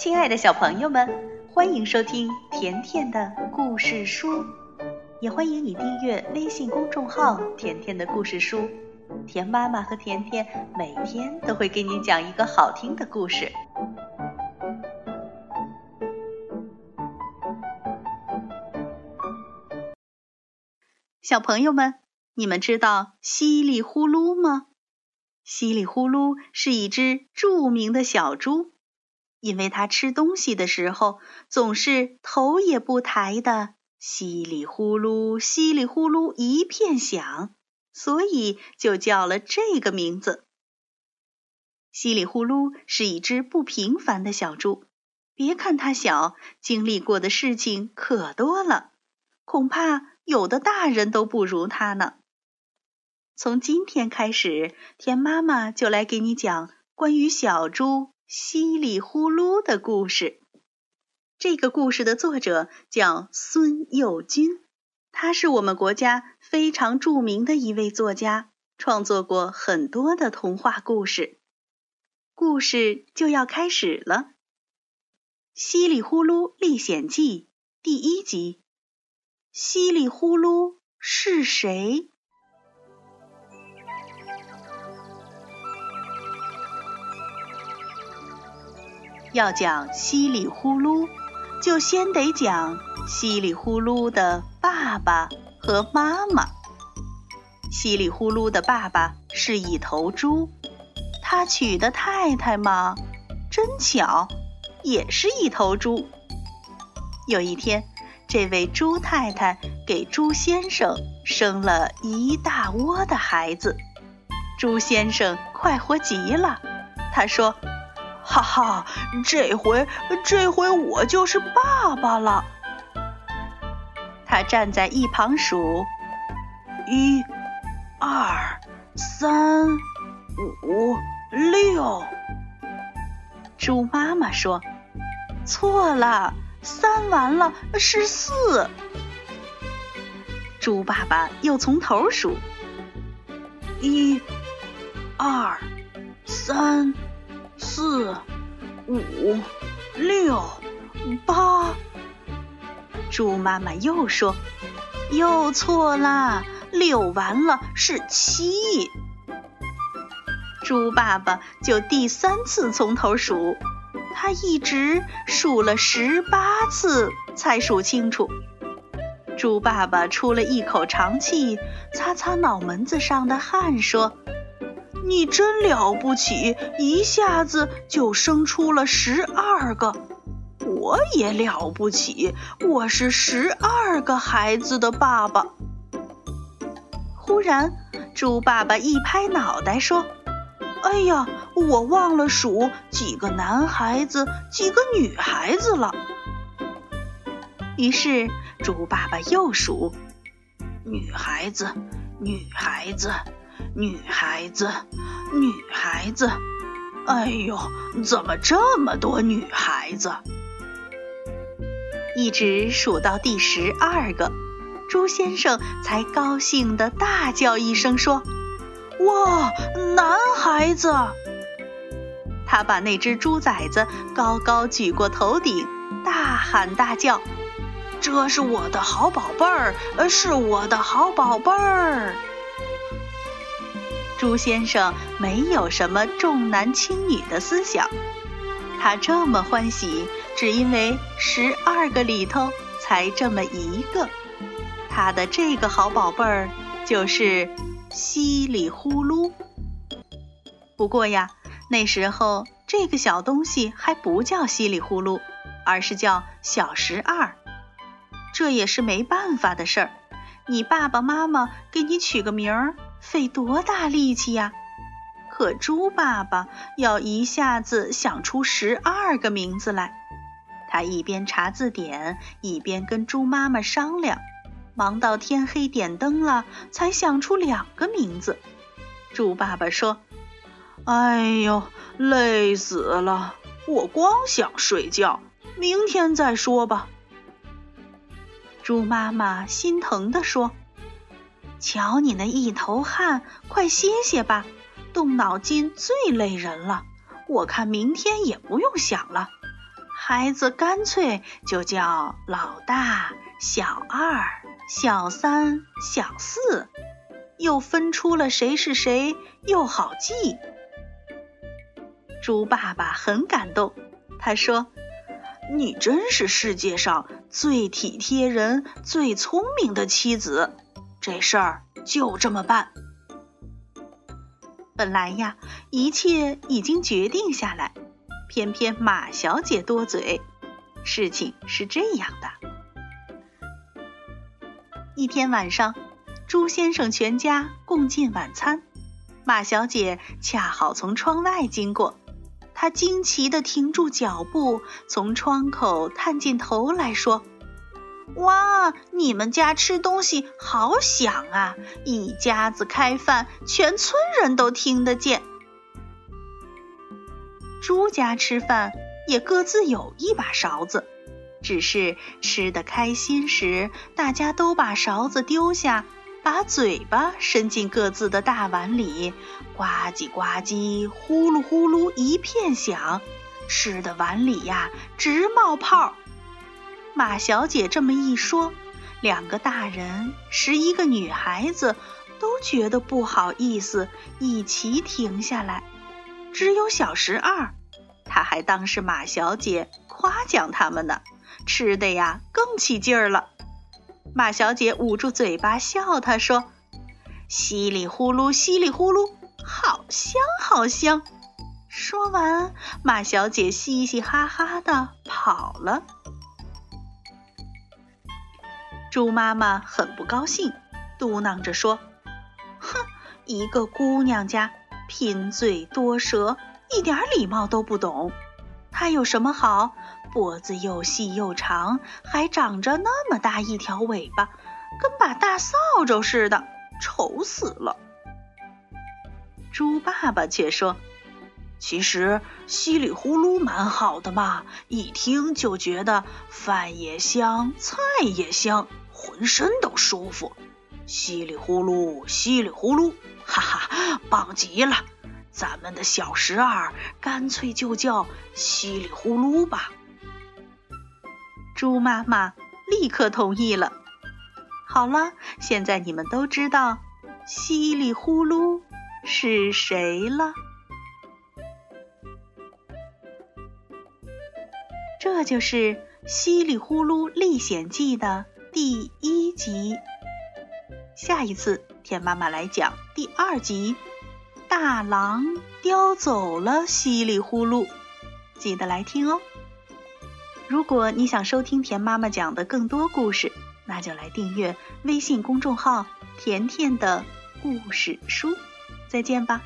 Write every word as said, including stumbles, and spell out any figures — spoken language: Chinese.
亲爱的小朋友们，欢迎收听甜甜的故事书，也欢迎你订阅微信公众号甜甜的故事书。甜妈妈和甜甜每天都会给你讲一个好听的故事。小朋友们，你们知道稀里呼噜吗？稀里呼噜是一只著名的小猪，因为它吃东西的时候总是头也不抬的稀里呼噜稀里呼噜一片响，所以就叫了这个名字。稀里呼噜是一只不平凡的小猪，别看它小，经历过的事情可多了，恐怕有的大人都不如它呢。从今天开始，甜妈妈就来给你讲关于小猪稀里呼噜的故事。这个故事的作者叫孙幼军，他是我们国家非常著名的一位作家，创作过很多的童话故事。故事就要开始了，《稀里呼噜历险记》第一集，稀里呼噜是谁？要讲稀里呼噜，就先得讲稀里呼噜的爸爸和妈妈。稀里呼噜的爸爸是一头猪，他娶的太太嘛，真巧，也是一头猪。有一天，这位猪太太给猪先生生了一大窝的孩子，猪先生快活极了，他说：哈哈，这回这回我就是爸爸了。他站在一旁数，一、二、三、五、六。猪妈妈说：错了，三完了是四。猪爸爸又从头数，一、二、三、四、五、六、八。猪妈妈又说：又错啦，六完了是七。猪爸爸就第三次从头数，他一直数了十八次才数清楚。猪爸爸出了一口长气，擦擦脑门子上的汗，说：你真了不起，一下子就生出了十二个。我也了不起，我是十二个孩子的爸爸。忽然，猪爸爸一拍脑袋说：哎呀，我忘了数几个男孩子，几个女孩子了。于是，猪爸爸又数：女孩子，女孩子。女孩子，女孩子，哎呦，怎么这么多女孩子？一直数到第十二个，猪先生才高兴地大叫一声说：哇，男孩子！他把那只猪崽子高高举过头顶，大喊大叫：这是我的好宝贝儿，是我的好宝贝儿！猪先生没有什么重男轻女的思想，他这么欢喜，只因为十二个里头才这么一个。他的这个好宝贝儿就是稀里呼噜。不过呀，那时候这个小东西还不叫稀里呼噜，而是叫小十二。这也是没办法的事儿，你爸爸妈妈给你取个名儿，费多大力气呀！可猪爸爸要一下子想出十二个名字来，他一边查字典，一边跟猪妈妈商量，忙到天黑点灯了，才想出两个名字。猪爸爸说：哎呦，累死了，我光想睡觉，明天再说吧。猪妈妈心疼地说：瞧你那一头汗，快歇歇吧，动脑筋最累人了，我看明天也不用想了。孩子干脆就叫老大、小二、小三、小四，又分出了谁是谁，又好记。猪爸爸很感动，他说：你真是世界上最体贴人、最聪明的妻子，这事儿就这么办。本来呀，一切已经决定下来，偏偏马小姐多嘴。事情是这样的，一天晚上，猪先生全家共进晚餐，马小姐恰好从窗外经过，她惊奇地停住脚步，从窗口探进头来说：哇，你们家吃东西好响啊，一家子开饭，全村人都听得见。猪家吃饭也各自有一把勺子，只是吃得开心时，大家都把勺子丢下，把嘴巴伸进各自的大碗里，呱唧呱唧，呼噜呼噜一片响，吃的碗里呀直冒泡。马小姐这么一说，两个大人，十一个女孩子都觉得不好意思，一齐停下来。只有小十二，她还当是马小姐夸奖他们呢，吃的呀更起劲儿了。马小姐捂住嘴巴笑，她说：稀里呼噜稀里呼噜，好香好香。说完，马小姐嘻嘻哈哈地跑了。猪妈妈很不高兴，嘟囔着说：哼，一个姑娘家贫嘴多舌，一点礼貌都不懂，她有什么好？脖子又细又长，还长着那么大一条尾巴，跟把大扫帚似的，丑死了。猪爸爸却说：其实稀里呼噜蛮好的嘛，一听就觉得饭也香，菜也香，浑身都舒服。稀里呼噜稀里呼噜，哈哈，棒极了，咱们的小十二干脆就叫稀里呼噜吧。猪妈妈立刻同意了。好了，现在你们都知道稀里呼噜是谁了。这就是《稀里呼噜历险记》的第一集。下一次，田妈妈来讲第二集，大狼叼走了稀里呼噜，记得来听哦。如果你想收听田妈妈讲的更多故事，那就来订阅微信公众号“甜甜的故事书”。再见吧。